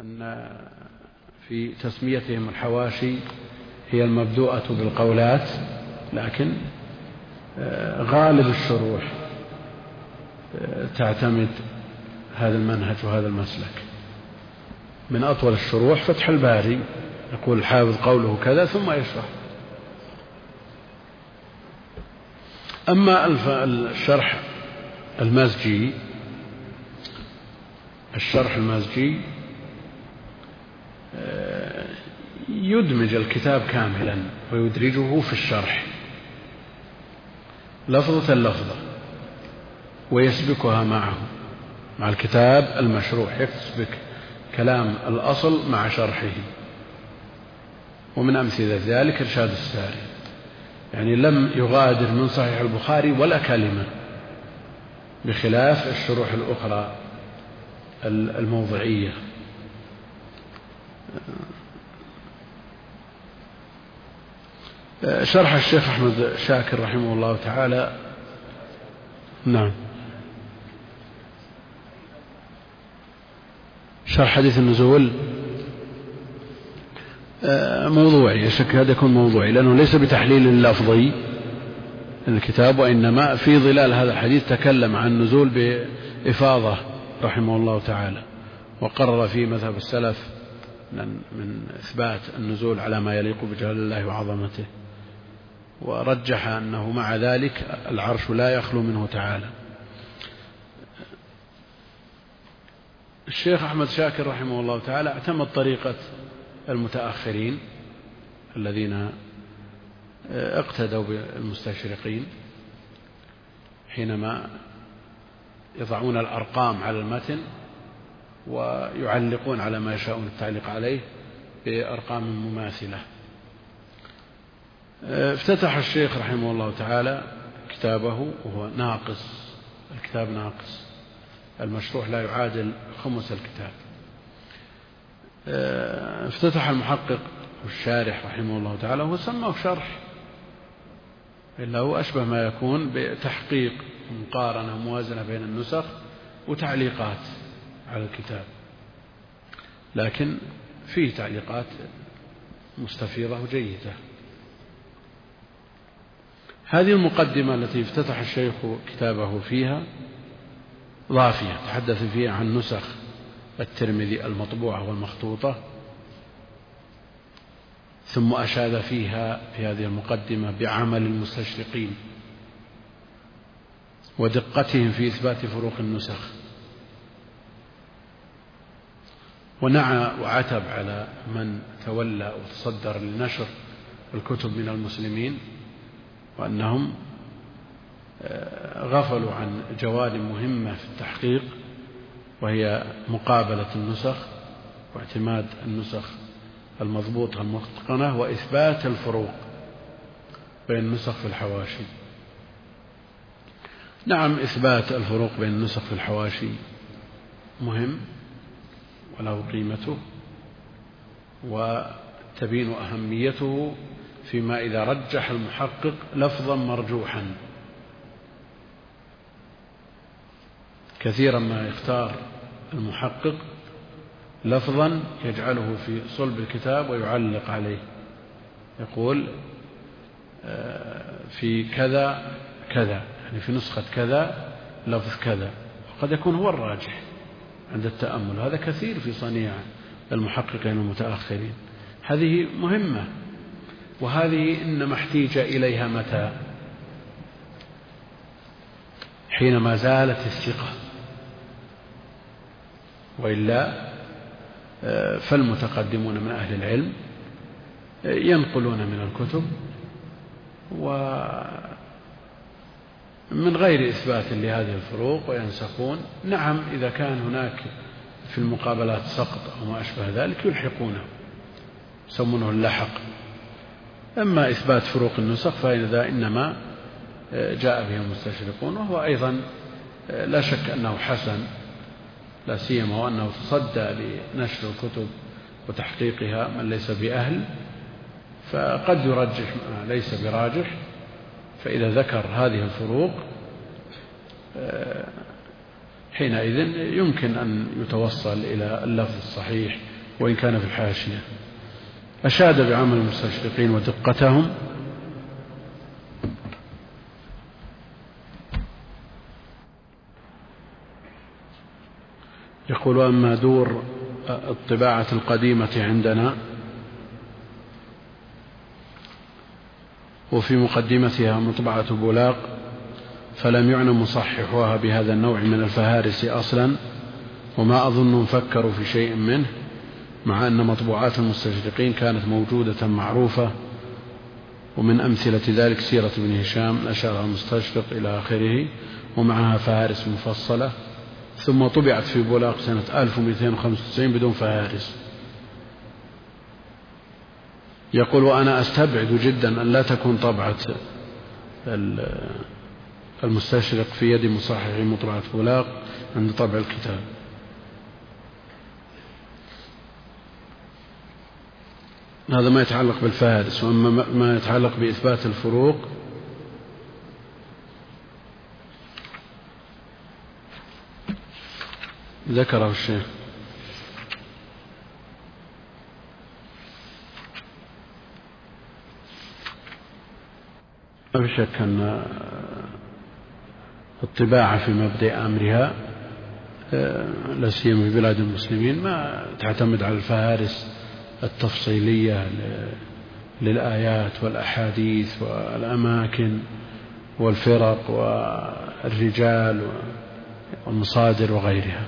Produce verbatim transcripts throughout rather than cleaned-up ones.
أن في تسميتهم الحواشي هي المبدوءة بالقولات، لكن غالب الشروح تعتمد هذا المنهج وهذا المسلك. من أطول الشروح فتح الباري، يقول الحافظ قوله كذا ثم يشرح. أما الشرح المزجي، الشرح المزجي يدمج الكتاب كاملا ويدرجه في الشرح لفظة لفظة ويسبكها معه، مع الكتاب المشروع يسبك كلام الأصل مع شرحه. ومن أمثلة ذلك إرشاد الساري، يعني لم يغادر من صحيح البخاري ولا كلمة، بخلاف الشروح الأخرى الموضعية. شرح الشيخ أحمد شاكر رحمه الله تعالى، نعم، شرح حديث النزول موضوعي، يشك هذا يكون موضوعي لأنه ليس بتحليل لفظي الكتاب، وإنما في ظلال هذا الحديث تكلم عن النزول بإفاضة رحمه الله تعالى، وقرر في مذهب السلف من إثبات النزول على ما يليق بجلال الله وعظمته، ورجح أنه مع ذلك العرش لا يخلو منه تعالى. الشيخ أحمد شاكر رحمه الله تعالى اعتمد طريقة المتأخرين الذين اقتدوا بالمستشرقين حينما يضعون الأرقام على المتن ويعلقون على ما يشاءون التعليق عليه بأرقام مماثلة. افتتح الشيخ رحمه الله تعالى كتابه وهو ناقص، الكتاب ناقص، المشروح لا يعادل خمس الكتاب. افتتح المحقق والشارح رحمه الله تعالى وسماه شرح، إلا هو أشبه ما يكون بتحقيق مقارنة وموازنة بين النسخ وتعليقات على الكتاب، لكن فيه تعليقات مستفيضة وجيدة. هذه المقدمة التي افتتح الشيخ كتابه فيها ضافية، تحدث فيها عن نسخ الترمذي المطبوعة والمخطوطة، ثم أشاد فيها في هذه المقدمة بعمل المستشرقين ودقتهم في إثبات فروق النسخ، ونعى وعتب على من تولى وتصدر لنشر الكتب من المسلمين، وأنهم غفلوا عن جوانب مهمة في التحقيق، وهي مقابلة النسخ واعتماد النسخ المضبوطة المتقنة وإثبات الفروق بين النسخ في الحواشي. نعم، إثبات الفروق بين النسخ في الحواشي مهم وله قيمته وتبين أهميته فيما إذا رجح المحقق لفظا مرجوحا. كثيرا ما يختار المحقق لفظا يجعله في صلب الكتاب ويعلق عليه، يقول في كذا كذا، يعني في نسخة كذا لفظ كذا، وقد يكون هو الراجح عند التأمل. هذا كثير في صنيع المحققين المتأخرين، هذه مهمة، وهذه إنما احتيج إليها متى؟ حينما زالت الثقة، وإلا فالمتقدمون من أهل العلم ينقلون من الكتب ومن غير إثبات لهذه الفروق وينسخون. نعم، إذا كان هناك في المقابلات سقط أو ما أشبه ذلك يلحقونه، يسمونه اللحق. أما إثبات فروق النسخ فإذا إنما جاء به المستشرقون، وهو أيضا لا شك أنه حسن، لا سيما وأنه تصدى لنشر الكتب وتحقيقها من ليس بأهل، فقد يرجح ما ليس براجح. فإذا ذكر هذه الفروق حينئذ يمكن أن يتوصل إلى اللفظ الصحيح وإن كان في الحاشية. أشاد بعمل المستشرقين ودقتهم يقول: أما دور الطباعة القديمة عندنا وفي مقدمتها مطبعة بولاق فلم يعن مصححها بهذا النوع من الفهارس أصلا، وما أظن فكروا في شيء منه، مع أن مطبوعات المستشرقين كانت موجودة معروفة، ومن أمثلة ذلك سيرة ابن هشام أشارها المستشرق إلى آخره، ومعها فهارس مفصلة، ثم طبعت في بولاق سنة ألف ومئتين وخمسة وتسعين بدون فهارس. يقول: وأنا أستبعد جدا أن لا تكون طبعة المستشرق في يد مصحح مطبعة بولاق عند طبع الكتاب. هذا ما يتعلق بالفهارس. وأما ما يتعلق بإثبات الفروق ذكره الشيخ. لا بشك أن الطباعة في مبدأ أمرها لا سيما في بلاد المسلمين ما تعتمد على الفهارس التفصيلية للآيات والأحاديث والأماكن والفرق والرجال والمصادر وغيرها.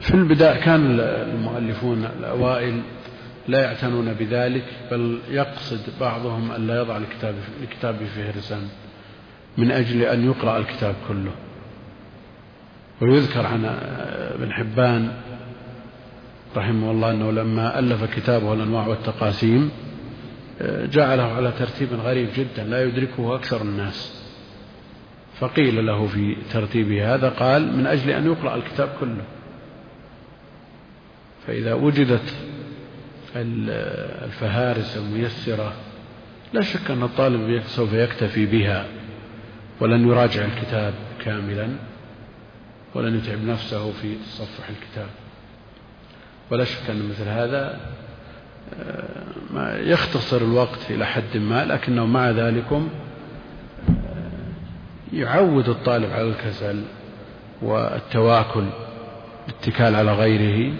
في البداية كان المؤلفون الأوائل لا يعتنون بذلك، بل يقصد بعضهم أن لا يضع الكتاب بفهرسا من أجل أن يقرأ الكتاب كله. ويذكر عن ابن حبان رحمه الله أنه لما ألف كتابه الأنواع والتقاسيم جعله على ترتيب غريب جدا لا يدركه أكثر الناس، فقيل له في ترتيبه هذا قال: من أجل أن يقرأ الكتاب كله. فإذا وجدت الفهارس الميسرة لا شك أن الطالب سوف يكتفي بها ولن يراجع الكتاب كاملا ولن يتعب نفسه في تصفح الكتاب. ولا شك أن مثل هذا ما يختصر الوقت إلى حد ما، لكنه مع ذلك يعود الطالب على الكسل والتواكل والاتكال على غيره.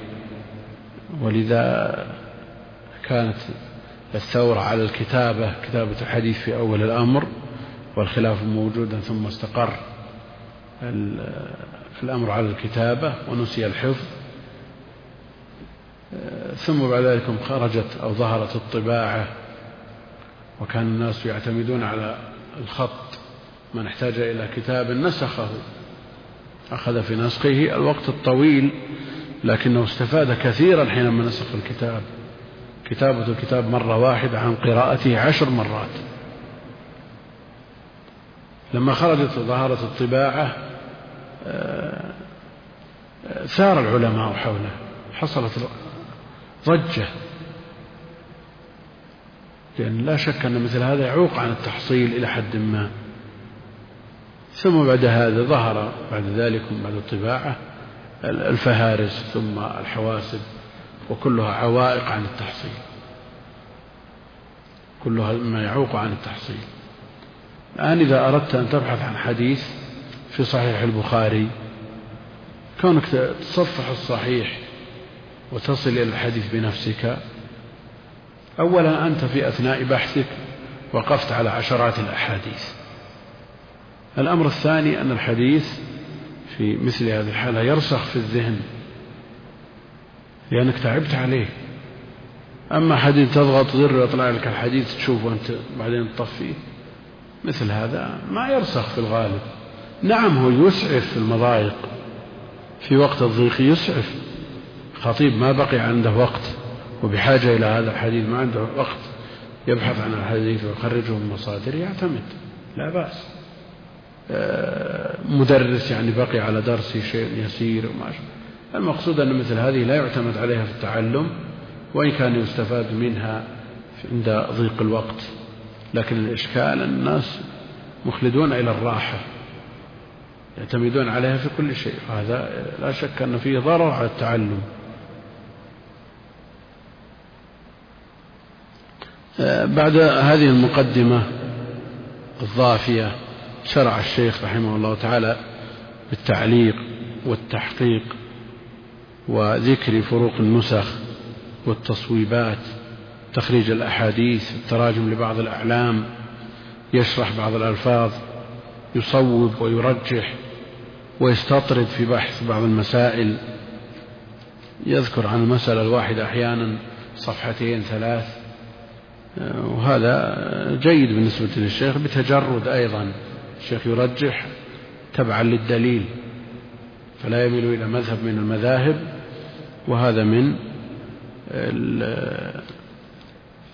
ولذا كانت الثورة على الكتابة، كتابة الحديث في أول الأمر والخلاف موجودا، ثم استقر الأمر على الكتابة ونسي الحفظ، ثم بعد ذلك خرجت أو ظهرت الطباعة وكان الناس يعتمدون على الخط. من احتاج إلى كتاب نسخه، أخذ في نسخه الوقت الطويل لكنه استفاد كثيرا حينما نسخ الكتاب. كتابة الكتاب مرة واحدة عن قراءته عشر مرات. لما خرجت ظهرت الطباعة سار العلماء حوله، حصلت ضجة، لأن لا شك أن مثل هذا يعوق عن التحصيل إلى حد ما. ثم بعد هذا ظهر بعد ذلك بعد الطباعة الفهارس ثم الحواسب، وكلها عوائق عن التحصيل، كلها ما يعوق عن التحصيل. الآن إذا أردت أن تبحث عن حديث في صحيح البخاري، كونك تصفح الصحيح وتصل إلى الحديث بنفسك، أولا أنت في أثناء بحثك وقفت على عشرات الأحاديث. الأمر الثاني أن الحديث في مثل هذه الحالة يرسخ في الذهن لأنك تعبت عليه. أما حديث تضغط زر ويطلع لك الحديث تشوفه وأنت بعدين تطفيه، مثل هذا ما يرسخ في الغالب. نعم هو يسعف في المضايق، في وقت الضيق يسعف، خطيب ما بقي عنده وقت وبحاجة إلى هذا الحديث، ما عنده وقت يبحث عن الحديث ويخرجه من مصادره، يعتمد لا بأس. مدرس يعني بقي على درسه شيء يسير وما شاء. المقصود أن مثل هذه لا يعتمد عليها في التعلم، وإن كان يستفاد منها عند ضيق الوقت، لكن الإشكال الناس مخلدون إلى الراحة يعتمدون عليها في كل شيء، وهذا لا شك أن فيه ضرر على التعلم. بعد هذه المقدمة الضافية شرع الشيخ رحمه الله تعالى بالتعليق والتحقيق وذكر فروق النسخ والتصويبات، تخريج الأحاديث، التراجم لبعض الأعلام، يشرح بعض الألفاظ، يصوب ويرجح ويستطرد في بحث بعض المسائل، يذكر عن المسألة الواحدة أحيانا صفحتين ثلاث، وهذا جيد بالنسبة للشيخ بتجرد. أيضا الشيخ يرجح تبعا للدليل، فلا يميل إلى مذهب من المذاهب، وهذا من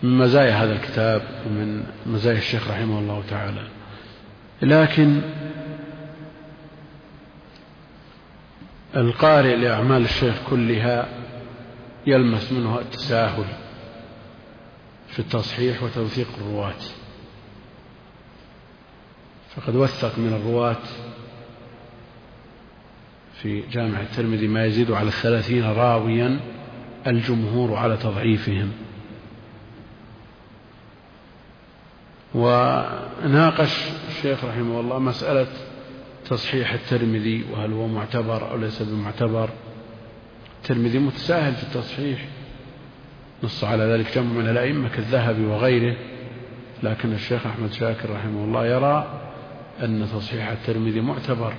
مزايا هذا الكتاب ومن مزايا الشيخ رحمه الله تعالى. لكن القارئ لأعمال الشيخ كلها يلمس منها التساهل في التصحيح وتوثيق الرواة، فقد وثق من الرواة في جامع الترمذي ما يزيد على الثلاثين راويا، الجمهور على تضعيفهم. وناقش الشيخ رحمه الله مسألة تصحيح الترمذي، وهل هو معتبر أو ليس بمعتبر. الترمذي متساهل في التصحيح، نص على ذلك جمع من الأئمة كالذهبي وغيره، لكن الشيخ أحمد شاكر رحمه الله يرى أن تصحيح الترمذي معتبر.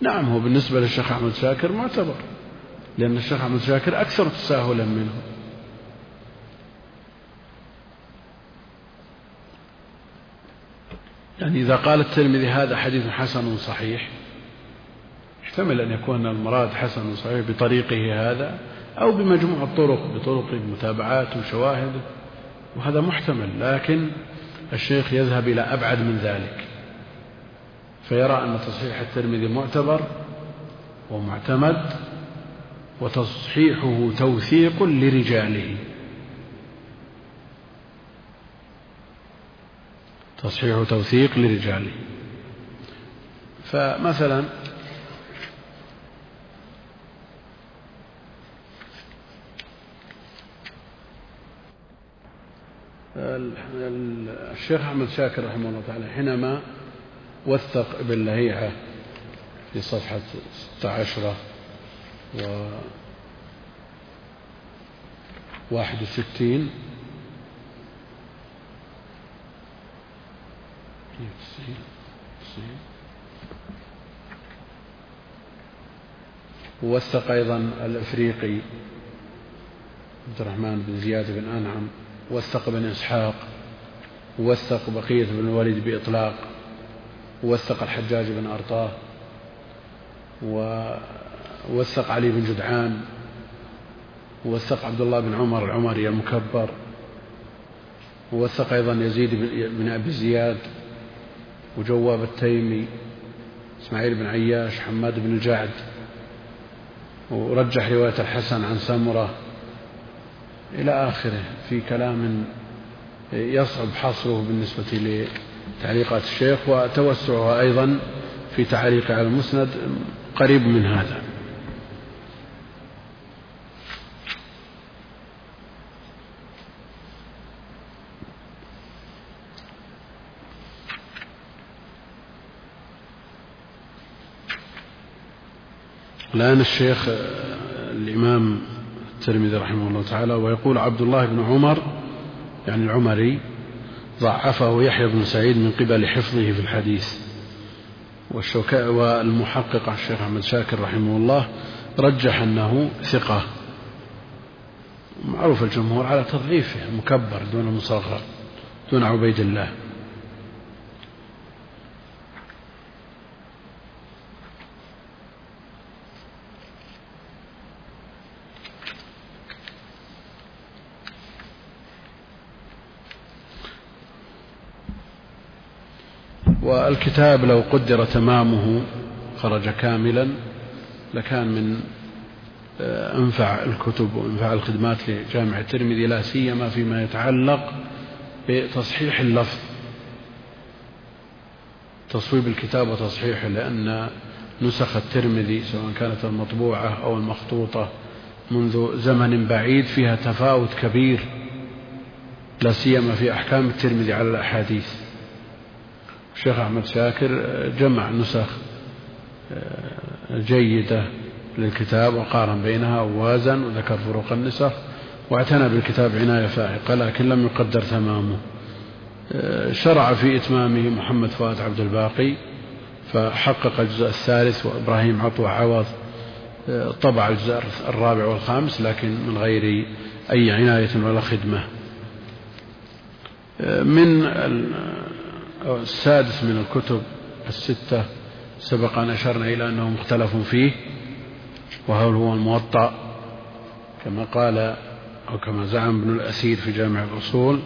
نعم، هو بالنسبة للشيخ أحمد شاكر معتبر، لأن الشيخ أحمد شاكر أكثر تساهلا منه. يعني إذا قال الترمذي هذا حديث حسن صحيح، احتمل أن يكون المراد حسن صحيح بطريقه هذا أو بمجموع الطرق، بطرق المتابعات وشواهد، وهذا محتمل. لكن الشيخ يذهب إلى أبعد من ذلك، فيرى أن تصحيح الترمذي معتبر ومعتمد، وتصحيحه توثيق لرجاله، تصحيح توثيق لرجاله. فمثلا الشيخ أحمد شاكر رحمه الله تعالى حينما وثق ابن لهيعة في صفحة ستة عشر و واحد وستين ووثق أيضا الأفريقي عبد الرحمن بن زياد بن أنعم، ووثق بن إسحاق، ووثق بقية بن الوليد بإطلاق، ووثق الحجاج بن أرطاه، ووثق علي بن جدعان، ووثق عبد الله بن عمر العمري المكبر، ووثق أيضا يزيد بن أبي زياد، وجواب التيمي، إسماعيل بن عياش، حماد بن الجعد، ورجح رواية الحسن عن سمرة إلى آخره، في كلام يصعب حصره بالنسبة لتعليقات الشيخ. وتوسعها أيضا في تعليق على المسند قريب من هذا. الآن الشيخ الإمام الترمذي رحمه الله تعالى ويقول عبد الله بن عمر يعني العمري ضعفه يحيى بن سعيد من قبل حفظه في الحديث، والمحقق الشيخ أحمد شاكر رحمه الله رجح أنه ثقة، معروف الجمهور على تضعيفه، مكبر دون مصغر دون عبيد الله. والكتاب لو قدر تمامه خرج كاملا لكان من أنفع الكتب وأنفع الخدمات لجامع الترمذي، لا سيما فيما يتعلق بتصحيح اللفظ، تصويب الكتاب وتصحيحه، لأن نسخ الترمذي سواء كانت المطبوعة أو المخطوطة منذ زمن بعيد فيها تفاوت كبير، لا سيما في أحكام الترمذي على الأحاديث. الشيخ أحمد شاكر جمع نسخ جيدة للكتاب وقارن بينها ووازن وذكر فروق النسخ واعتنى بالكتاب عناية فائقة، لكن لم يقدر تمامه. شرع في إتمامه محمد فؤاد عبد الباقي فحقق الجزء الثالث، وإبراهيم عطوة عوض طبع الجزء الرابع والخامس لكن من غير أي عناية ولا خدمة. من السادس من الكتب الستة سبق أن أشرنا إلى أنه مختلف فيه، وهل هو الموطأ كما قال أو كما زعم ابن الأسير في جامع الأصول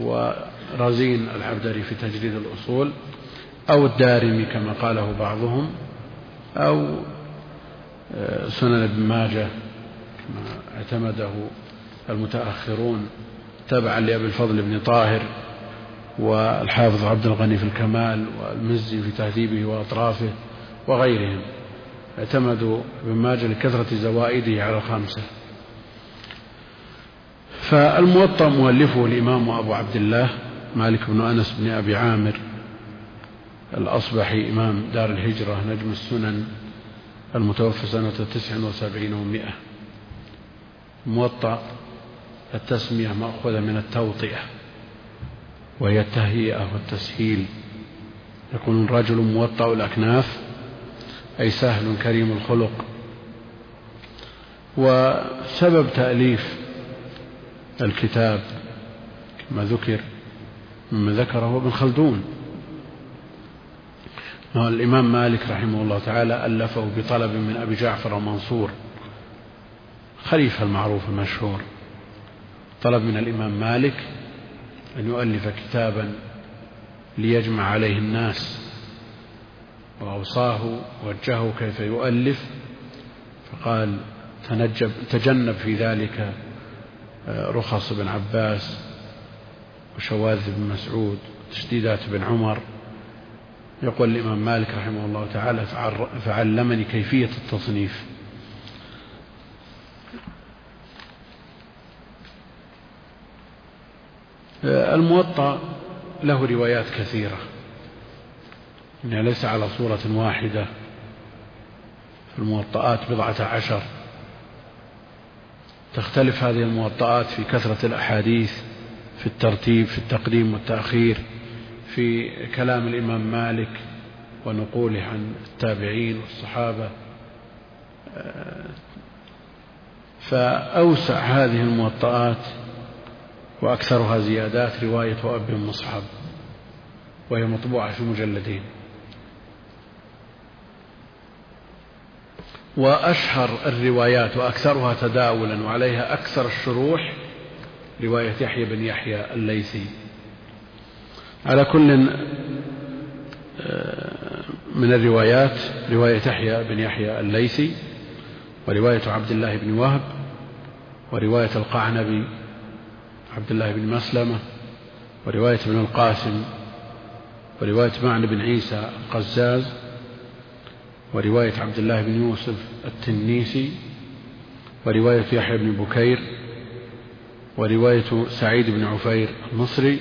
ورزين الحبدري في تجريد الأصول، أو الدارمي كما قاله بعضهم، أو سنن ابن ماجه كما اعتمده المتأخرون تبعا لأبي الفضل بن طاهر والحافظ عبد الغني في الكمال والمزي في تهذيبه وأطرافه وغيرهم. اعتمدوا ابن ماجه لكثرة زوائده على الخمسة. فالموطأ مؤلفه الإمام أبو عبد الله مالك بن أنس بن أبي عامر الأصبحي إمام دار الهجرة نجم السنن المتوفى سنة تسع وسبعين ومائة. موطأ التسمية مأخوذة من التوطئة وهي التهيئة والتسهيل، يكون رجل موطأ الأكناف أي سهل كريم الخلق. وسبب تأليف الكتاب كما ذكر مما ذكره ابن خلدون، الإمام مالك رحمه الله تعالى ألفه بطلب من أبي جعفر المنصور خليفة المعروف المشهور، طلب من الإمام مالك أن يؤلف كتابا ليجمع عليه الناس، وأوصاه ووجهه كيف يؤلف، فقال تنجب تجنب في ذلك رخص بن عباس وشواذ بن مسعود تشديدات بن عمر. يقول الإمام مالك رحمه الله تعالى فعلمني كيفية التصنيف. الموطأ له روايات كثيرة، إنها ليس على صورة واحدة، في الموطئات بضعة عشر، تختلف هذه الموطئات في كثرة الأحاديث، في الترتيب، في التقديم والتأخير، في كلام الإمام مالك ونقوله عن التابعين والصحابة. فأوسع هذه الموطئات وأكثرها زيادات رواية وأب مصعب، وهي مطبوعة في مجلدين. وأشهر الروايات وأكثرها تداولا وعليها أكثر الشروح رواية يحيى بن يحيى الليثي. على كل من الروايات رواية يحيى بن يحيى الليثي، ورواية عبد الله بن وهب، ورواية القعنبي عبد الله بن مسلمة، ورواية ابن القاسم، ورواية معن بن عيسى القزاز، ورواية عبد الله بن يوسف التنيسي، ورواية يحيى بن بكير، ورواية سعيد بن عفير المصري،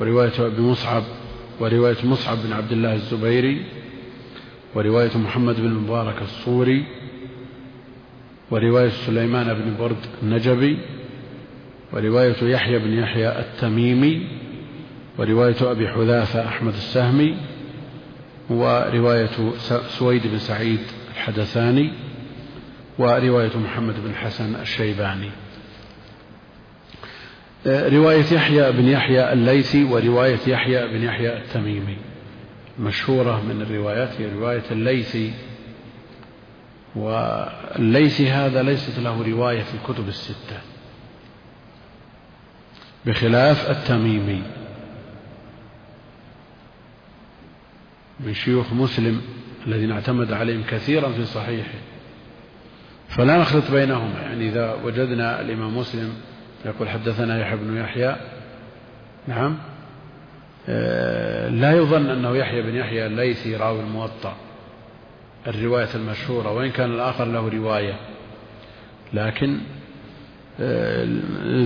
ورواية أبي مصعب، ورواية مصعب بن عبد الله الزبيري، ورواية محمد بن مبارك الصوري، ورواية سليمان بن برد النجبي، ورواية يحيى بن يحيى التميمي، ورواية أبي حذافة أحمد السهمي، ورواية سويد بن سعيد الحدثاني، ورواية محمد بن حسن الشيباني. رواية يحيى بن يحيى الليثي ورواية يحيى بن يحيى التميمي مشهورة من الروايات هي رواية الليثي. والليثي هذا ليست له رواية في الكتب الستة بخلاف التميمي من شيوخ مسلم الذين اعتمد عليهم كثيرا في صحيحه، فلا نخلط بينهما. يعني إذا وجدنا الإمام مسلم يقول حدثنا يحيى بن يحيى، نعم لا يظن أنه يحيى بن يحيى الليثي راوي الموطأ الرواية المشهورة، وإن كان الآخر له رواية، لكن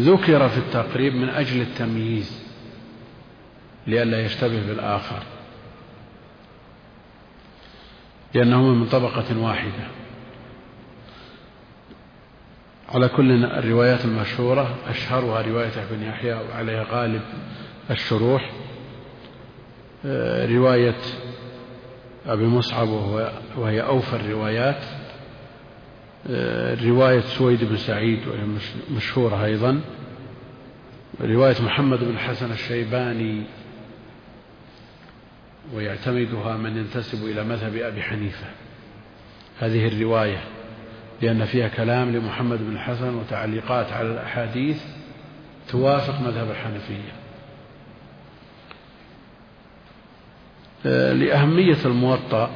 ذكر في التقريب من أجل التمييز لئلا يشتبه بالآخر، لأنهما من طبقة واحدة. على كل الروايات المشهورة أشهرها رواية ابن يحيى وعليها غالب الشروح، رواية أبي مصعب وهي أوفى الروايات، رواية سويد بن سعيد وهي مشهورة أيضا، رواية محمد بن حسن الشيباني ويعتمدها من ينتسب إلى مذهب أبي حنيفة هذه الرواية، لأن فيها كلام لمحمد بن حسن وتعليقات على الأحاديث توافق مذهب الحنفية. لأهمية الموطأ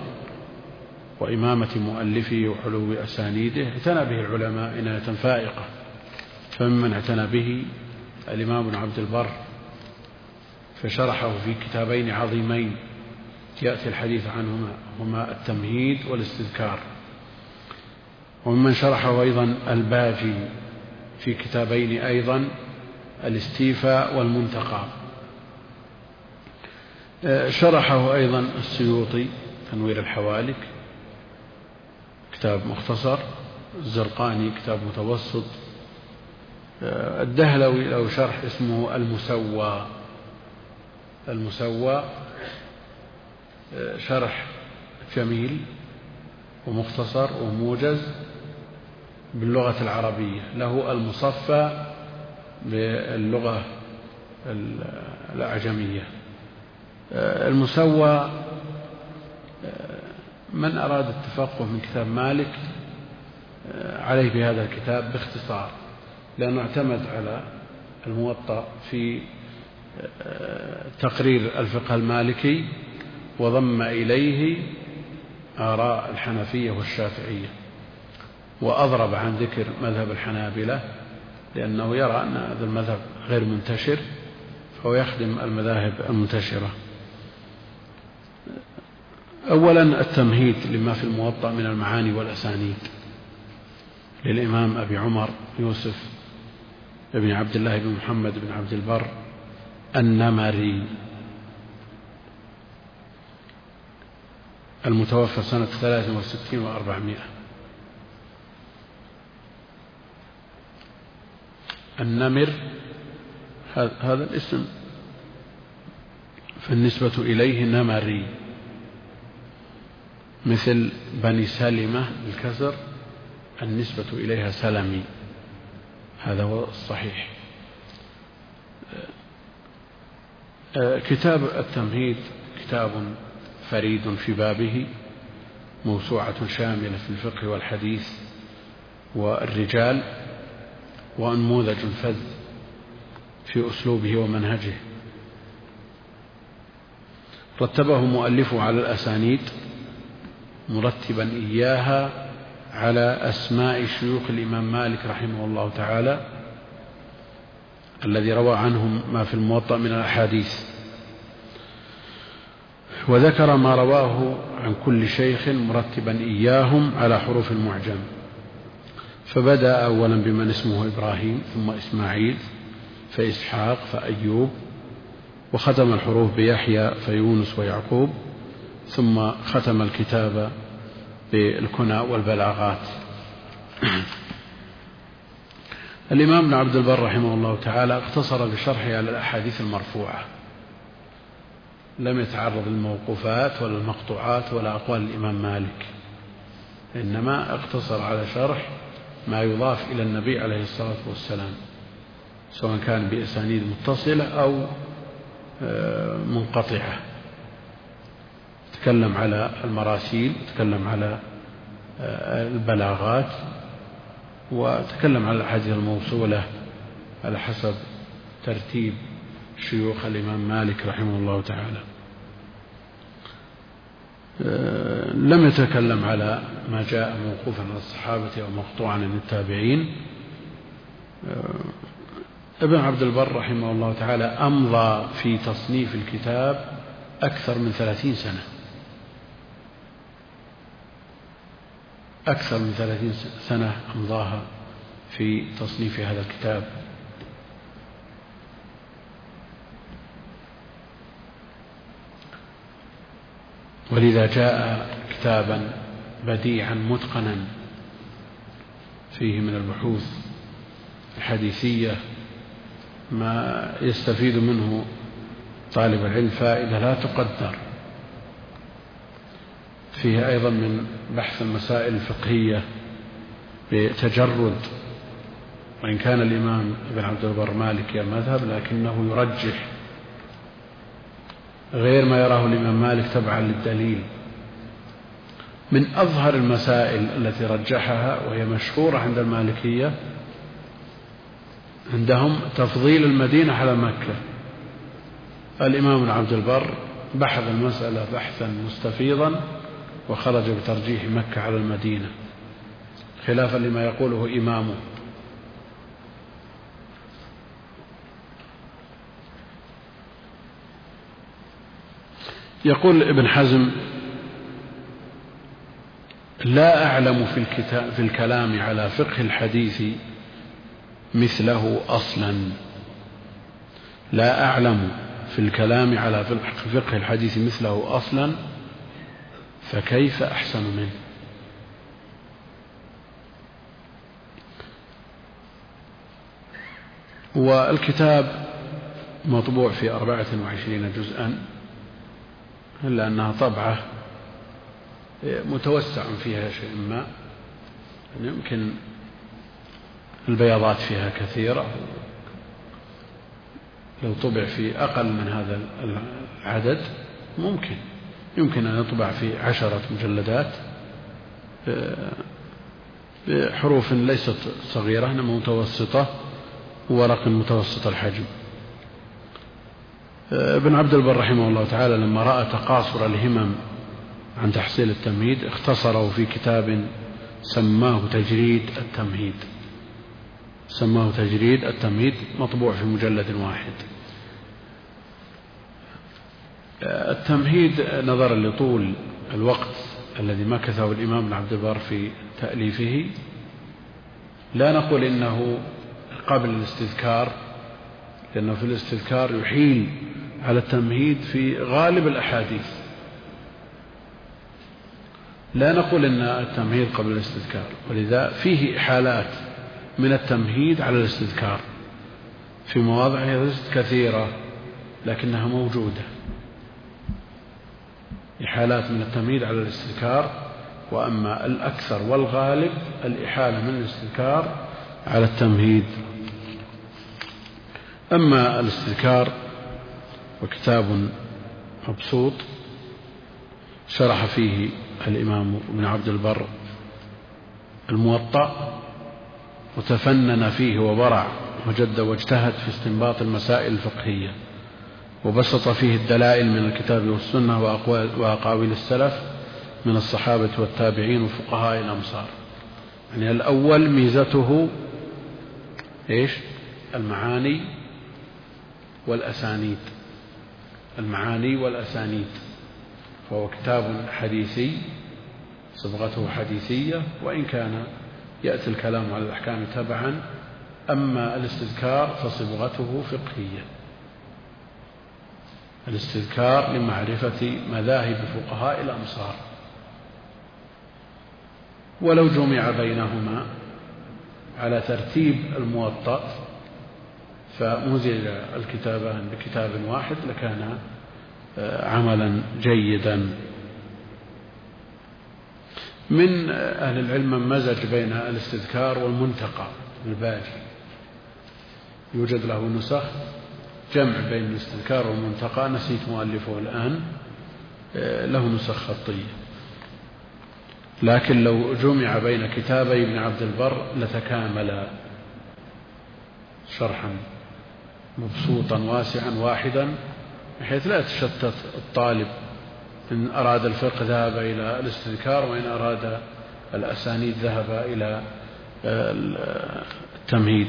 وإمامة مؤلفه وحلو أسانيده اعتنى به العلماء عناية فائقة، فممن اعتنى به الإمام بن عبد البر فشرحه في كتابين عظيمين يأتي الحديث عنهما، هما التمهيد والاستذكار، ومن شرحه أيضا البافي في كتابين أيضا الاستيفاء والمنتقى، شرحه أيضا السيوطي تنوير الحوالك كتاب مختصر، الزرقاني كتاب متوسط، الدهلوي له شرح اسمه المسوى، المسوى شرح جميل ومختصر وموجز باللغة العربية، له المصفى باللغة الأعجمية. المسوى من أراد التفقه من كتاب مالك عليه بهذا الكتاب باختصار، لأنه اعتمد على الموطأ في تقرير الفقه المالكي وضم إليه آراء الحنفية والشافعية، وأضرب عن ذكر مذهب الحنابلة لأنه يرى أن هذا المذهب غير منتشر، فهو يخدم المذاهب المنتشرة. أولا التمهيد لما في الموطأ من المعاني والأسانيد للإمام أبي عمر يوسف بن عبد الله بن محمد بن عبد البر النمري المتوفى سنة ثلاث وستين وأربعمائة. النمر هذا الاسم فالنسبة إليه نمري، مثل بني سلمة الكسر النسبة إليها سلمي، هذا هو الصحيح. كتاب التمهيد كتاب فريد في بابه، موسوعة شاملة في الفقه والحديث والرجال، وأنموذج فذ في أسلوبه ومنهجه. رتبه مؤلفه على الأسانيد مرتبا إياها على أسماء شيوخ الإمام مالك رحمه الله تعالى الذي روى عنهم ما في الموطأ من الأحاديث، وذكر ما رواه عن كل شيخ مرتبا إياهم على حروف المعجم، فبدأ أولا بمن اسمه إبراهيم ثم إسماعيل فإسحاق فأيوب، وختم الحروف بيحيى فيونس ويعقوب، ثم ختم الكتاب بالكنى والبلاغات. الإمام ابن عبد البر رحمه الله تعالى اقتصر بشرحه على الأحاديث المرفوعة، لم يتعرض للموقوفات ولا المقطوعات ولا أقوال الإمام مالك، إنما اقتصر على شرح ما يضاف إلى النبي عليه الصلاة والسلام، سواء كان بأسانيد متصلة أو منقطعة. تكلم على المراسيل، تكلم على البلاغات، وتكلم على الأحاديث الموصولة على حسب ترتيب شيوخ الإمام مالك رحمه الله تعالى. لم يتكلم على ما جاء موقوفا عن الصحابة أو مقطوعا عن التابعين، ابن عبد البر رحمه الله تعالى أمضى في تصنيف الكتاب أكثر من ثلاثين سنة أكثر من ثلاثين سنة أمضاها في تصنيف هذا الكتاب. ولذا جاء كتابا بديعا متقنا فيه من البحوث الحديثية ما يستفيد منه طالب العلم فائدة لا تقدر، فيها أيضا من بحث المسائل الفقهية بتجرد، وإن كان الإمام ابن عبد البر مالكي المذهب لكنه يرجح غير ما يراه الإمام مالك تبعا للدليل. من أظهر المسائل التي رجحها وهي مشهورة عند المالكية، عندهم تفضيل المدينة على مكة. الإمام عبد البر بحث المسألة بحثا مستفيضا وخرج بترجيح مكة على المدينة خلافا لما يقوله إمامه. يقول ابن حزم: لا أعلم في الكتاب في الكلام على فقه الحديث مثله أصلا، لا أعلم في الكلام على فقه الحديث مثله أصلا فكيف أحسن منه. والكتاب مطبوع في أربعة وعشرين جزءا، إلا أنها طبعة متوسع فيها شيء ما، يمكن البياضات فيها كثيرة، لو طبع في أقل من هذا العدد ممكن يمكن أن يطبع في عشرة مجلدات بحروف ليست صغيرة إنما متوسطة وورق متوسط الحجم. ابن عبد البر رحمه الله تعالى لما رأى تقاصر الهمم عن تحصيل التمهيد اختصره في كتاب سماه تجريد التمهيد سماه تجريد التمهيد مطبوع في مجلد واحد. التمهيد نظرا لطول الوقت الذي مكثه الإمام بن عبد البر في تأليفه لا نقول إنه قبل الاستذكار، لأنه في الاستذكار يحيل على التمهيد في غالب الأحاديث، لا نقول إن التمهيد قبل الاستذكار، ولذا فيه إحالات من التمهيد على الاستذكار في مواضع كثيرة لكنها موجودة، إحالات من التمهيد على الاستذكار. وأما الأكثر والغالب الإحالة من الاستذكار على التمهيد. أما الاستذكار وكتاب مبسوط شرح فيه الإمام ابن عبد البر الموطأ وتفنن فيه وبرع وجد واجتهد في استنباط المسائل الفقهية وبسط فيه الدلائل من الكتاب والسنة وأقاويل السلف من الصحابة والتابعين وفقهاء الأمصار. يعني الأول ميزته إيش؟ المعاني والأسانيد، المعاني والأسانيد، فهو كتاب حديثي صبغته حديثية وإن كان يأتي الكلام على الأحكام تبعا. أما الاستذكار فصبغته فقهية، الاستذكار لمعرفة مذاهب فقهاء الأمصار، ولو جمع بينهما على ترتيب الموطأ فمزل الكتابان بكتاب واحد لكان عملا جيدا. من أهل العلم من مزج بين الاستذكار والمنتقى الباجي، يوجد له نسخ جمع بين الاستذكار والمنتقى، نسيت مؤلفه الآن، له نسخ خطية، لكن لو جمع بين كتابي ابن عبد البر لتكامل شرحا مبسوطا واسعا واحدا بحيث لا يتشتت الطالب، إن أراد الفقه ذهب إلى الاستذكار وإن أراد الأسانيد ذهب إلى التمهيد.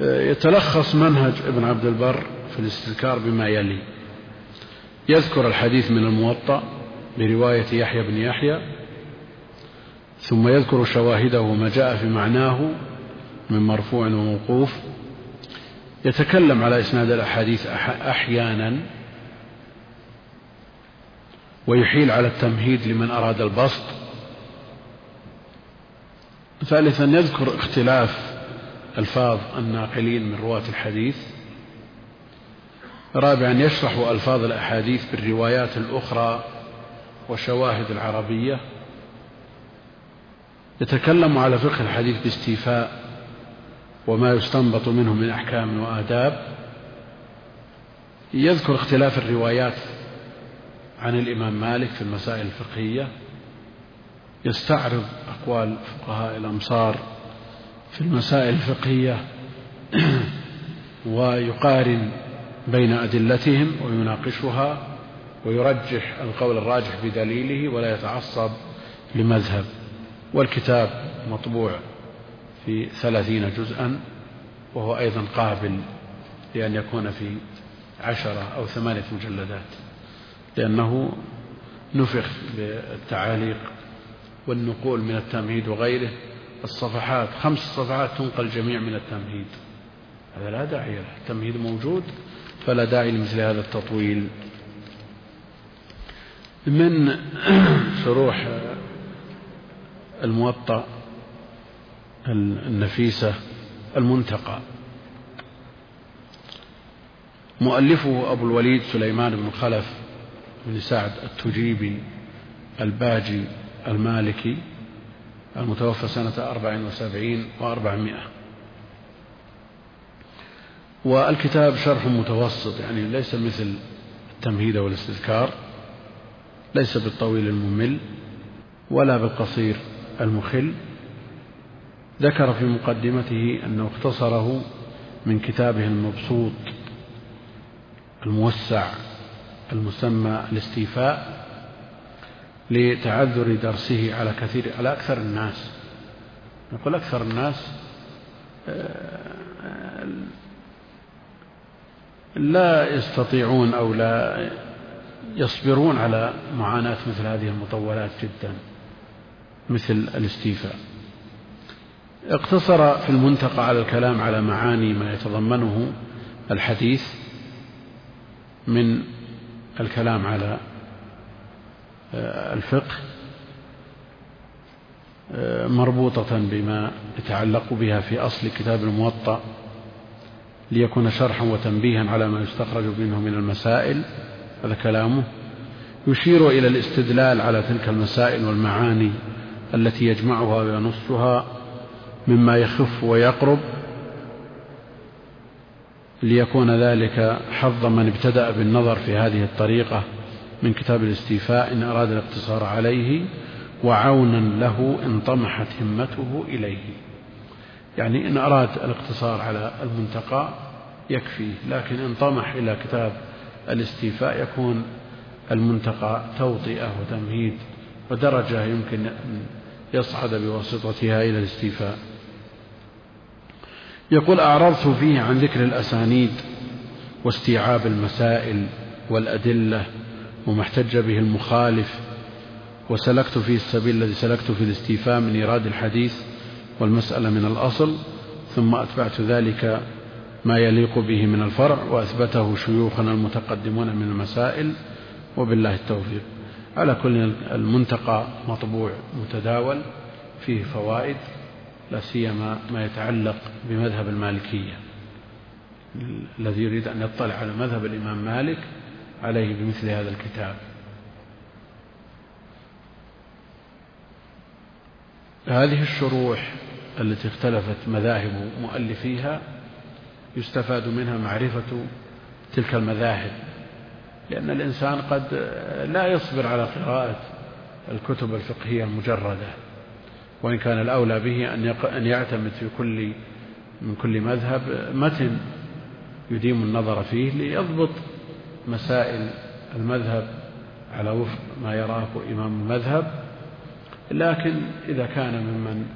يتلخص منهج ابن عبد البر في الاستذكار بما يلي: يذكر الحديث من الموطأ برواية يحيى بن يحيى، ثم يذكر شواهده وما جاء في معناه من مرفوع وموقوف، يتكلم على إسناد الأحاديث أحيانا، ويحيل على التمهيد لمن أراد البسط. ثالثا يذكر اختلاف ألفاظ الناقلين من رواة الحديث. رابعا يشرح ألفاظ الأحاديث بالروايات الأخرى وشواهد العربية. يتكلم على فقه الحديث باستيفاء وما يستنبط منه من أحكام وآداب. يذكر اختلاف الروايات عن الإمام مالك في المسائل الفقهية. يستعرض أقوال فقهاء الأمصار في المسائل الفقهية ويقارن بين أدلتهم ويناقشها ويرجح القول الراجح بدليله ولا يتعصب لمذهب. والكتاب مطبوع في ثلاثين جزءا، وهو أيضا قابل لأن يكون في عشرة أو ثمانية مجلدات، لأنه نفخ بالتعاليق والنقول من التمهيد وغيره. الصفحات خمس صفحات تنقل جميع من التمهيد، هذا لا داعي له، التمهيد موجود فلا داعي لمثل هذا التطويل. من شروح الموطأ النفيسة المنتقى، مؤلفه أبو الوليد سليمان بن خلف بن سعد التجيبي الباجي المالكي، المتوفى سنة أربع وسبعين وأربعمائة. والكتاب شرح متوسط، يعني ليس مثل التمهيد والاستذكار، ليس بالطويل الممل ولا بالقصير المخل. ذكر في مقدمته أنه اختصره من كتابه المبسوط الموسع المسمى الاستيفاء لتعذر درسه على كثير على أكثر الناس. نقول أكثر الناس لا يستطيعون أو لا يصبرون على معاناة مثل هذه المطولات جدا مثل الاستيفاء. اقتصر في المنتقى على الكلام على معاني ما يتضمنه الحديث من الكلام على الفقه مربوطة بما يتعلق بها في أصل كتاب الموطأ، ليكون شرحا وتنبيها على ما يستخرج منه من المسائل. هذا كلامه يشير إلى الاستدلال على تلك المسائل والمعاني التي يجمعها وينصها مما يخف ويقرب، ليكون ذلك حظ من ابتدأ بالنظر في هذه الطريقة من كتاب الاستيفاء إن أراد الاقتصار عليه، وعونا له إن طمحت همته إليه. يعني إن أراد الاقتصار على المنتقى يكفيه، لكن إن طمح إلى كتاب الاستيفاء يكون المنتقى توطئة وتمهيد ودرجة يمكن أن يصعد بواسطتها إلى الاستيفاء. يقول: أعرضت فيه عن ذكر الأسانيد واستيعاب المسائل والأدلة وما احتج به المخالف، وسلكت فيه السبيل الذي سلكت في الاستيفاء من إيراد الحديث والمسألة من الأصل، ثم أتبعت ذلك ما يليق به من الفرع وأثبته شيوخنا المتقدمون من المسائل، وبالله التوفيق. على كل، المنتقى مطبوع متداول فيه فوائد، لا سيما ما يتعلق بمذهب المالكية. الذي يريد أن يطلع على مذهب الإمام مالك عليه بمثل هذا الكتاب. هذه الشروح التي اختلفت مذاهب مؤلفيها يستفاد منها معرفة تلك المذاهب، لأن الإنسان قد لا يصبر على قراءة الكتب الفقهية المجردة، وإن كان الأولى به أن يعتمد في كل من كل مذهب متن يديم النظر فيه ليضبط مسائل المذهب على وفق ما يراه إمام المذهب. لكن إذا كان ممن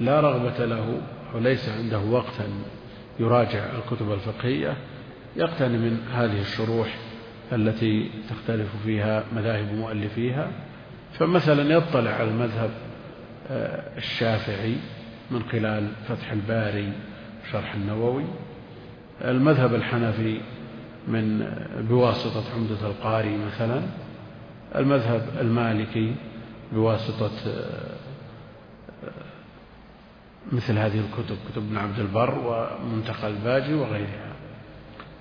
لا رغبة له وليس عنده وقتا يراجع الكتب الفقهية يقتني من هذه الشروح التي تختلف فيها مذاهب مؤلفيها. فمثلا يطلع على المذهب الشافعي من خلال فتح الباري شرح النووي، المذهب الحنفي من بواسطة عمدة القاري مثلا، المذهب المالكي بواسطة مثل هذه الكتب، كتب ابن عبد البر ومنتقى الباجي وغيرها.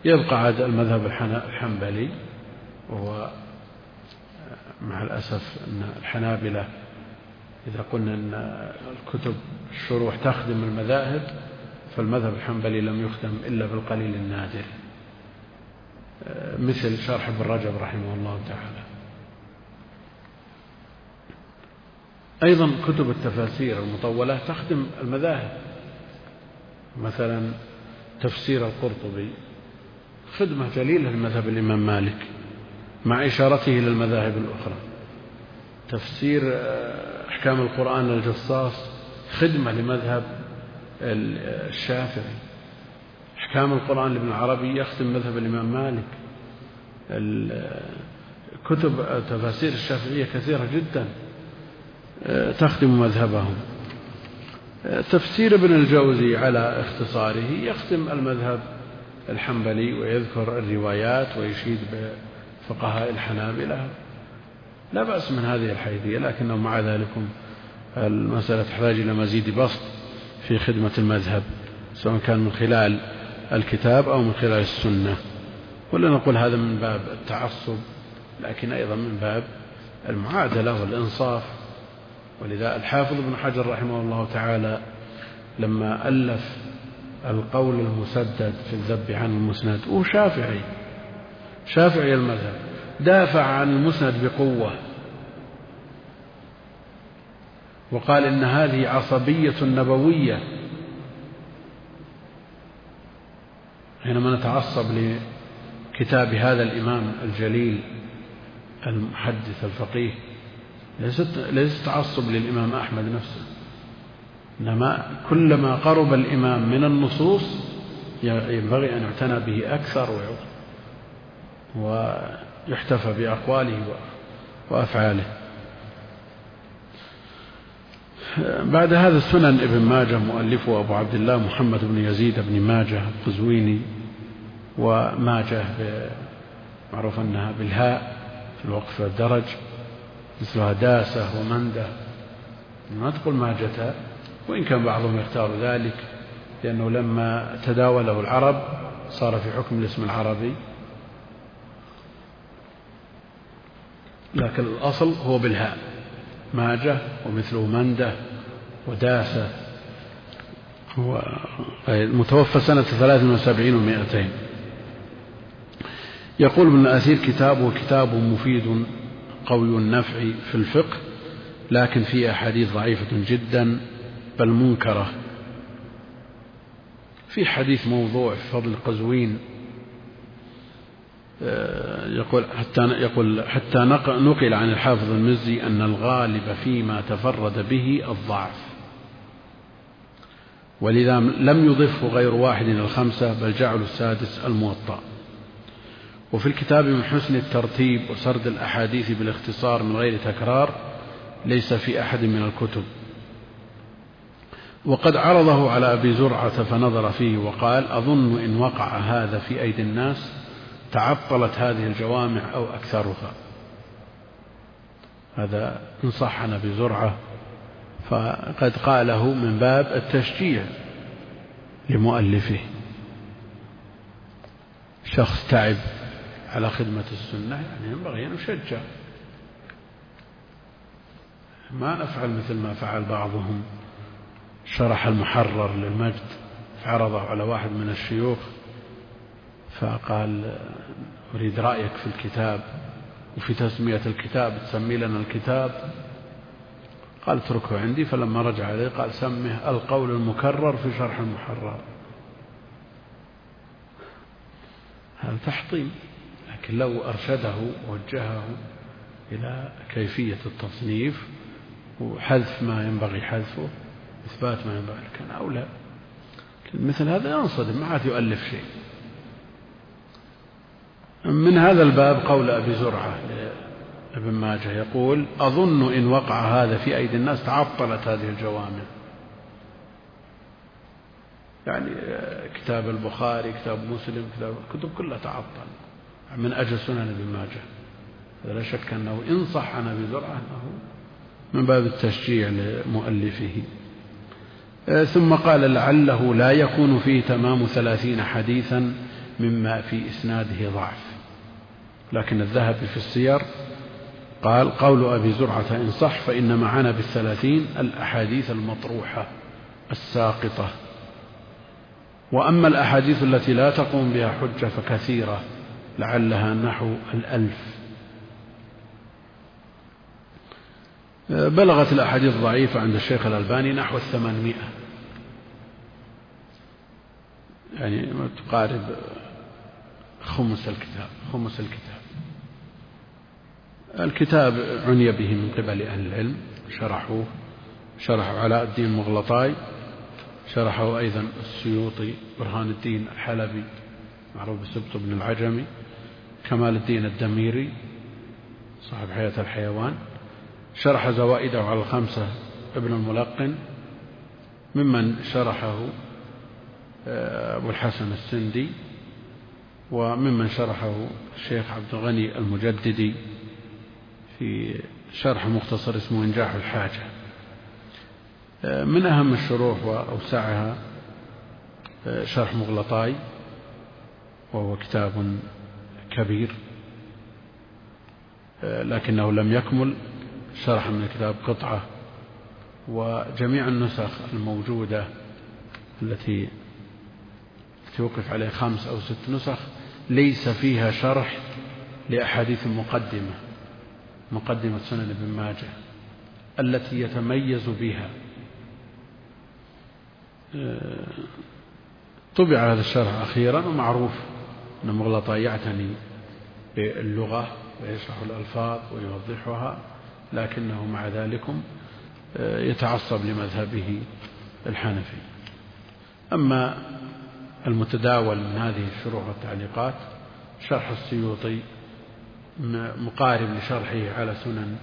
يبقى عاد المذهب الحنبلي، وهو مع الأسف أن الحنابلة إذا قلنا أن الكتب الشروح تخدم المذاهب، فالمذهب الحنبلي لم يخدم إلا بالقليل النادر، مثل شرح ابن رجب رحمه الله تعالى. أيضا كتب التفاسير المطولة تخدم المذاهب، مثلا تفسير القرطبي خدمة جليلة لمذهب الإمام مالك مع إشارته إلى المذاهب الأخرى. تفسير أحكام القرآن للجصاص خدمة لمذهب الشافعي. أحكام القرآن لابن العربي يخدم مذهب الإمام مالك. كتب تفاسير الشافعية كثيرة جدا تخدم مذهبهم. تفسير ابن الجوزي على اختصاره يخدم المذهب الحنبلي ويذكر الروايات ويشيد بفقهاء الحنابلة، لا بأس من هذه الحيثية، لكنه مع ذلك المسألة تحتاج إلى مزيد بسط في خدمة المذهب، سواء كان من خلال الكتاب أو من خلال السنة. ولا نقول هذا من باب التعصب، لكن أيضا من باب المعادلة والإنصاف. ولذا الحافظ ابن حجر رحمه الله تعالى لما ألف القول المسدد في الذب عن المسند، هو شافعي شافعي المذهب، دافع عن المسند بقوة وقال إن هذه عصبية نبوية، حينما نتعصب لكتاب هذا الإمام الجليل المحدث الفقيه، ليس تعصب للإمام أحمد نفسه، إنما كلما قرب الإمام من النصوص ينبغي أن يعتنى به أكثر ويحتفى بأقواله وأفعاله. بعد هذا السنن ابن ماجه مؤلفه أبو عبد الله محمد بن يزيد بن ماجه القزويني، وماجه معروف أنها بالهاء في الوقف والدرج، مثلها داسة ومندة، ما تقول ماجتا، وإن كان بعضهم يختار ذلك لأنه لما تداوله العرب صار في حكم الاسم العربي، لكن الأصل هو بالهاء، ماجه ومثله مندة وداسة. هو متوفى سنة ثلاث وسبعين ومائتين. يقول ابن الأثير كتابه كتاب مفيد قوي النفع في الفقه، لكن فيه أحاديث ضعيفة جدا بل منكرة. في حديث موضوع في فضل القزوين يقول حتى, يقول حتى نقل عن الحافظ المزي أن الغالب فيما تفرد به الضعف، ولذا لم يضفه غير واحد الخمسة، بل جعلوا السادس الموطأ. وفي الكتاب من حسن الترتيب وسرد الأحاديث بالاختصار من غير تكرار ليس في أحد من الكتب. وقد عرضه على أبي زرعة فنظر فيه وقال أظن إن وقع هذا في أيدي الناس تعطلت هذه الجوامع أو أكثرها. هذا انصحنا بزرعة، فقد قاله من باب التشجيع لمؤلفه، شخص تعب على خدمة السنة يعني ينبغي أن نشجع، ما نفعل مثل ما فعل بعضهم. شرح المحرر للمجد عرضه على واحد من الشيوخ فقال أريد رأيك في الكتاب وفي تسمية الكتاب، تسمي لنا الكتاب؟ قال اتركه عندي. فلما رجع عليه قال سمه القول المكرر في شرح المحرر. هذا تحطيم، لكن لو أرشده ووجهه إلى كيفية التصنيف وحذف ما ينبغي حذفه، إثبات ما ينبغي، كان أولى. مثل هذا ينصدم ما عاد يؤلف شيء. من هذا الباب قول أبي زرعة ابن ماجه يقول: أظن إن وقع هذا في أيدي الناس تعطلت هذه الجوامع. يعني كتاب البخاري، كتاب مسلم، كتاب كتب كلها تعطل من أجل سنن ابن ماجه. لا شك أنه إن صح عن أبي زرعة أنه من باب التشجيع لمؤلفه. ثم قال: لعله لا يكون فيه تمام ثلاثين حديثا مما في إسناده ضعف. لكن الذهبي في السير قال: قول أبي زرعة إن صح فإن معنا بالثلاثين الأحاديث المطروحة الساقطة، وأما الأحاديث التي لا تقوم بها حجة فكثيرة، لعلها نحو الألف. بلغت الأحاديث الضعيفة عند الشيخ الألباني نحو الثمانمائة، يعني تقارب خمس الكتاب. خمس الكتاب الكتاب عني به من قبل أهل العلم، شرحوه شرحوا علاء الدين المغلطاي، شرحه أيضا السيوطي، برهان الدين الحلبي معروف بسبط بن العجمي، كمال الدين الدميري صاحب حياة الحيوان، شرح زوائده على الخمسة ابن الملقن، ممن شرحه أبو الحسن السندي، وممن شرحه الشيخ عبد الغني المجددي في شرح مختصر اسمه إنجاح الحاجة. من أهم الشروح وأوسعها شرح مغلطاي، وهو كتاب كبير لكنه لم يكمل شرح من كتاب قطعة. وجميع النسخ الموجودة التي توقف عليه خمس أو ست نسخ ليس فيها شرح لأحاديث المقدمة، مقدمة سنن ابن ماجه التي يتميز بها. طبع هذا الشرح أخيرا، ومعروف أن مغلطاي يعتني باللغة ويشرح الألفاظ ويوضحها، لكنه مع ذلك يتعصب لمذهبه الحنفي. أما المتداول من هذه الشروح والتعليقات شرح السيوطي، مقارب لشرحه على سنن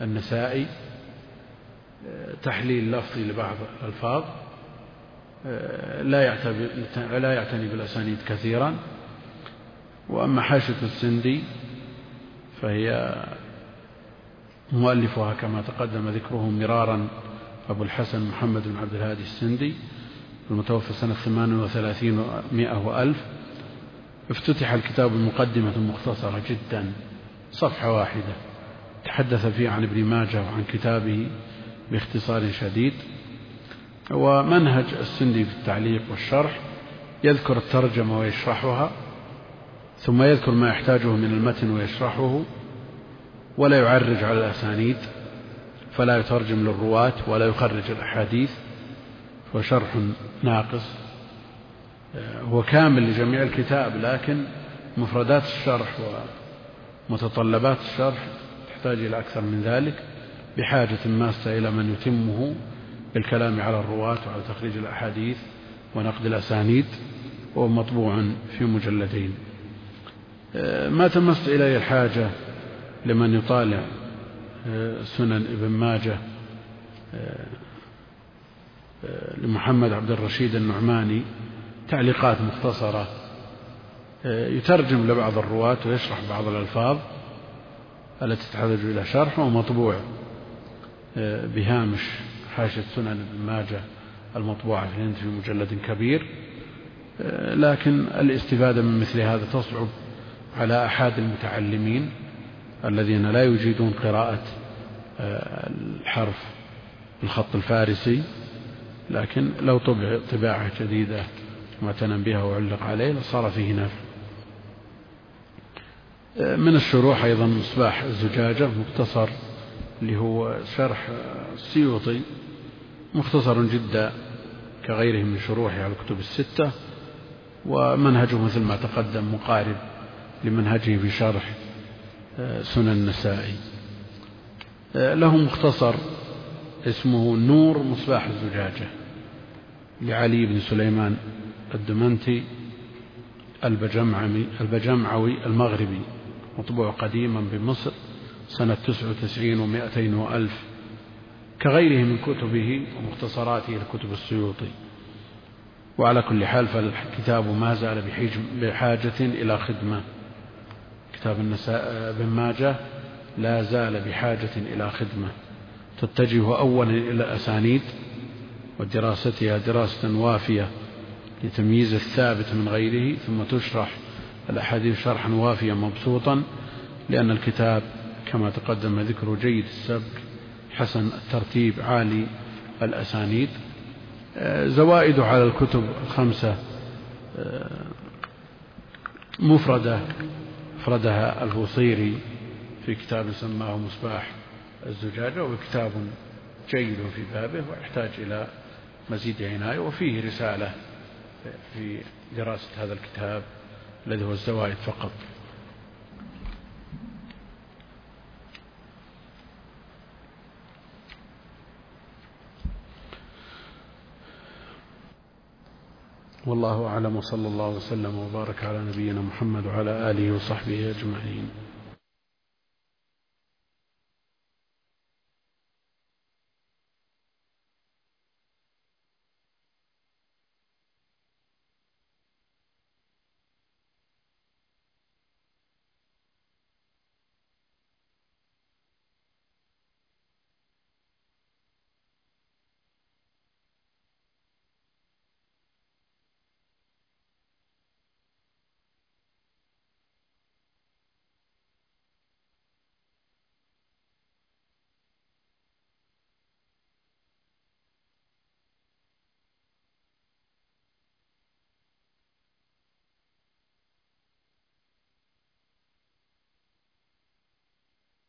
النسائي، تحليل لفظي لبعض الألفاظ، لا يعتني بالأسانيد كثيرا. وأما حاشة السندي فهي مؤلفها كما تقدم ذكره مرارا أبو الحسن محمد بن عبد الهادي السندي، المتوفى سنة ثمان وثلاثين ومائة وألف. افتتح الكتاب بمقدمة مختصرة جدا، صفحة واحدة، تحدث فيه عن ابن ماجه وعن كتابه باختصار شديد. ومنهج السندي في التعليق والشرح: يذكر الترجمة ويشرحها، ثم يذكر ما يحتاجه من المتن ويشرحه، ولا يعرج على الأسانيد، فلا يترجم للرواة ولا يخرج الأحاديث، وشرح ناقص. هو كامل لجميع الكتاب، لكن مفردات الشرح ومتطلبات الشرح تحتاج إلى أكثر من ذلك، بحاجة ماسة إلى من يتمه بالكلام على الرواة وعلى تخريج الأحاديث ونقد الأسانيد. وهو مطبوع في مجلدين. ما تمس إليه الحاجة لمن يطالع سنن ابن ماجه لمحمد عبد الرشيد النعماني تعليقات مختصرة، يترجم لبعض الرواة ويشرح بعض الألفاظ التي تحتاج إلى شرح، ومطبوع بهامش حاشية سنن ابن ماجه المطبوعة في الهند في مجلد كبير. لكن الاستفادة من مثل هذا تصعب على أحد المتعلمين الذين لا يجيدون قراءة الحرف بالخط الفارسي، لكن لو طبع طباعة جديدة معتنى بها وعلق عليه لصار فيه نفع. من الشروح أيضا مصباح الزجاجة، مختصر اللي هو شرح السيوطي، مختصر جدا كغيره من شروحه على الكتب الستة، ومنهجه مثل ما تقدم مقارب لمنهجه في شرح سنن النسائي. له مختصر اسمه نور مصباح الزجاجة، لعلي بن سليمان الدمنتي البجمعوي المغربي، مطبوع قديما بمصر سنة تسع وتسعين ومائتين وألف، كغيره من كتبه ومختصراته لكتب السيوطي. وعلى كل حال فالكتاب ما زال بحاجة إلى خدمة. كتاب النساء بن ماجه لا زال بحاجة إلى خدمة تتجه أولا إلى أسانيد ودراستها دراسة وافية لتمييز الثابت من غيره، ثم تشرح الأحاديث شرحا وافيا مبسوطا، لأن الكتاب كما تقدم ذكره جيد السبك، حسن الترتيب، عالي الأسانيد. زوائده على الكتب الخمسة مفردة أفردها البوصيري في كتاب سماه مصباح الزجاجة، وكتاب جيد في بابه ويحتاج إلى مزيد عناية. وفيه رسالة في دراسة هذا الكتاب الذي هو الزوائد فقط. والله أعلم، وصلى الله وسلم وبارك على نبينا محمد وعلى آله وصحبه أجمعين.